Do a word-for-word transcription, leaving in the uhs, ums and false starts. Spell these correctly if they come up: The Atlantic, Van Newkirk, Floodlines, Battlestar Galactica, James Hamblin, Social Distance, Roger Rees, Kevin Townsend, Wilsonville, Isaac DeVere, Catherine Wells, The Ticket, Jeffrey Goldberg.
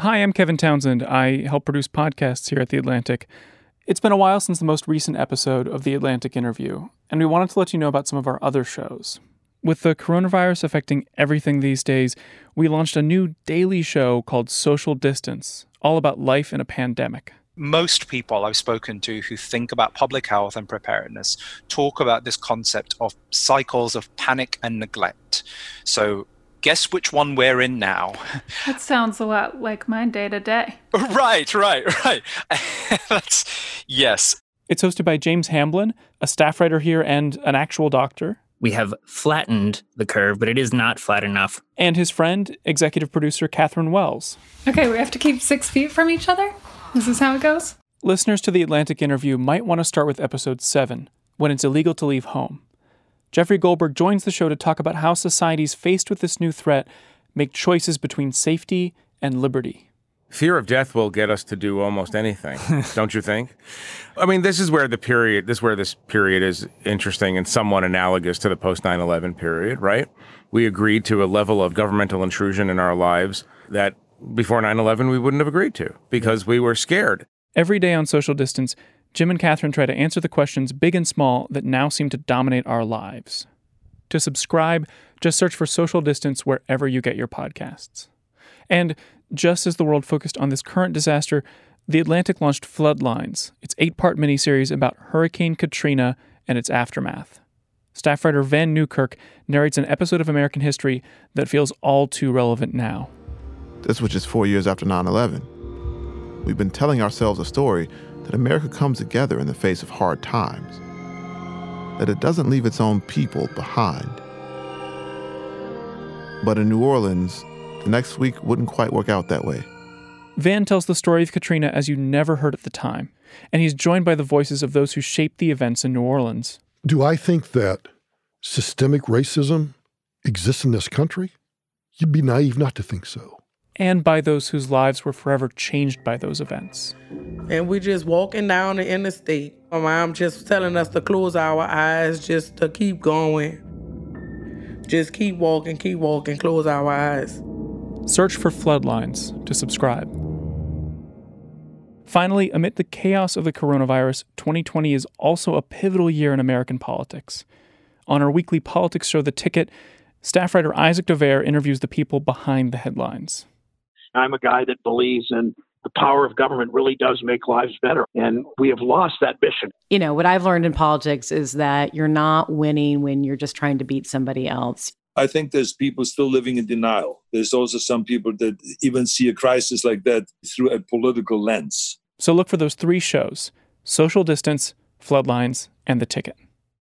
Hi, I'm Kevin Townsend. I help produce podcasts here at The Atlantic. It's been a while since the most recent episode of The Atlantic interview, and we wanted to let you know about some of our other shows. With the coronavirus affecting everything these days, we launched a new daily show called Social Distance, all about life in a pandemic. Most people I've spoken to who think about public health and preparedness talk about this concept of cycles of panic and neglect. So guess which one we're in now. That sounds a lot like my day-to-day. Right, right, right. That's, yes. It's hosted by James Hamblin, a staff writer here and an actual doctor. We have flattened the curve, but it is not flat enough. And his friend, executive producer Catherine Wells. Okay, we have to keep six feet from each other? This is how it goes? Listeners to The Atlantic interview might want to start with episode seven, when it's illegal to leave home. Jeffrey Goldberg joins the show to talk about how societies faced with this new threat make choices between safety and liberty. Fear of death will get us to do almost anything, don't you think? I mean, this is where the period, this is where this period is interesting and somewhat analogous to the post nine eleven period, right? We agreed to a level of governmental intrusion in our lives that before nine eleven we wouldn't have agreed to because we were scared. Every day on Social Distance, Jim and Catherine try to answer the questions big and small that now seem to dominate our lives. To subscribe, just search for Social Distance wherever you get your podcasts. And just as the world focused on this current disaster, The Atlantic launched Floodlines, its eight-part miniseries about Hurricane Katrina and its aftermath. Staff writer Van Newkirk narrates an episode of American history that feels all too relevant now. This was just four years after nine eleven. We've been telling ourselves a story that America comes together in the face of hard times, that it doesn't leave its own people behind. But in New Orleans, the next week wouldn't quite work out that way. Van tells the story of Katrina as you never heard at the time, and he's joined by the voices of those who shaped the events in New Orleans. Do I think that systemic racism exists in this country? You'd be naive not to think so. And by those whose lives were forever changed by those events. And we just walking down the interstate. My mom just telling us to close our eyes, just to keep going. Just keep walking, keep walking, close our eyes. Search for Floodlines to subscribe. Finally, amid the chaos of the coronavirus, twenty twenty is also a pivotal year in American politics. On our weekly politics show, The Ticket, staff writer Isaac DeVere interviews the people behind the headlines. I'm a guy that believes in the power of government really does make lives better, and we have lost that mission. You know, what I've learned in politics is that you're not winning when you're just trying to beat somebody else. I think there's people still living in denial. There's also some people that even see a crisis like that through a political lens. So look for those three shows, Social Distance, Floodlines, and The Ticket.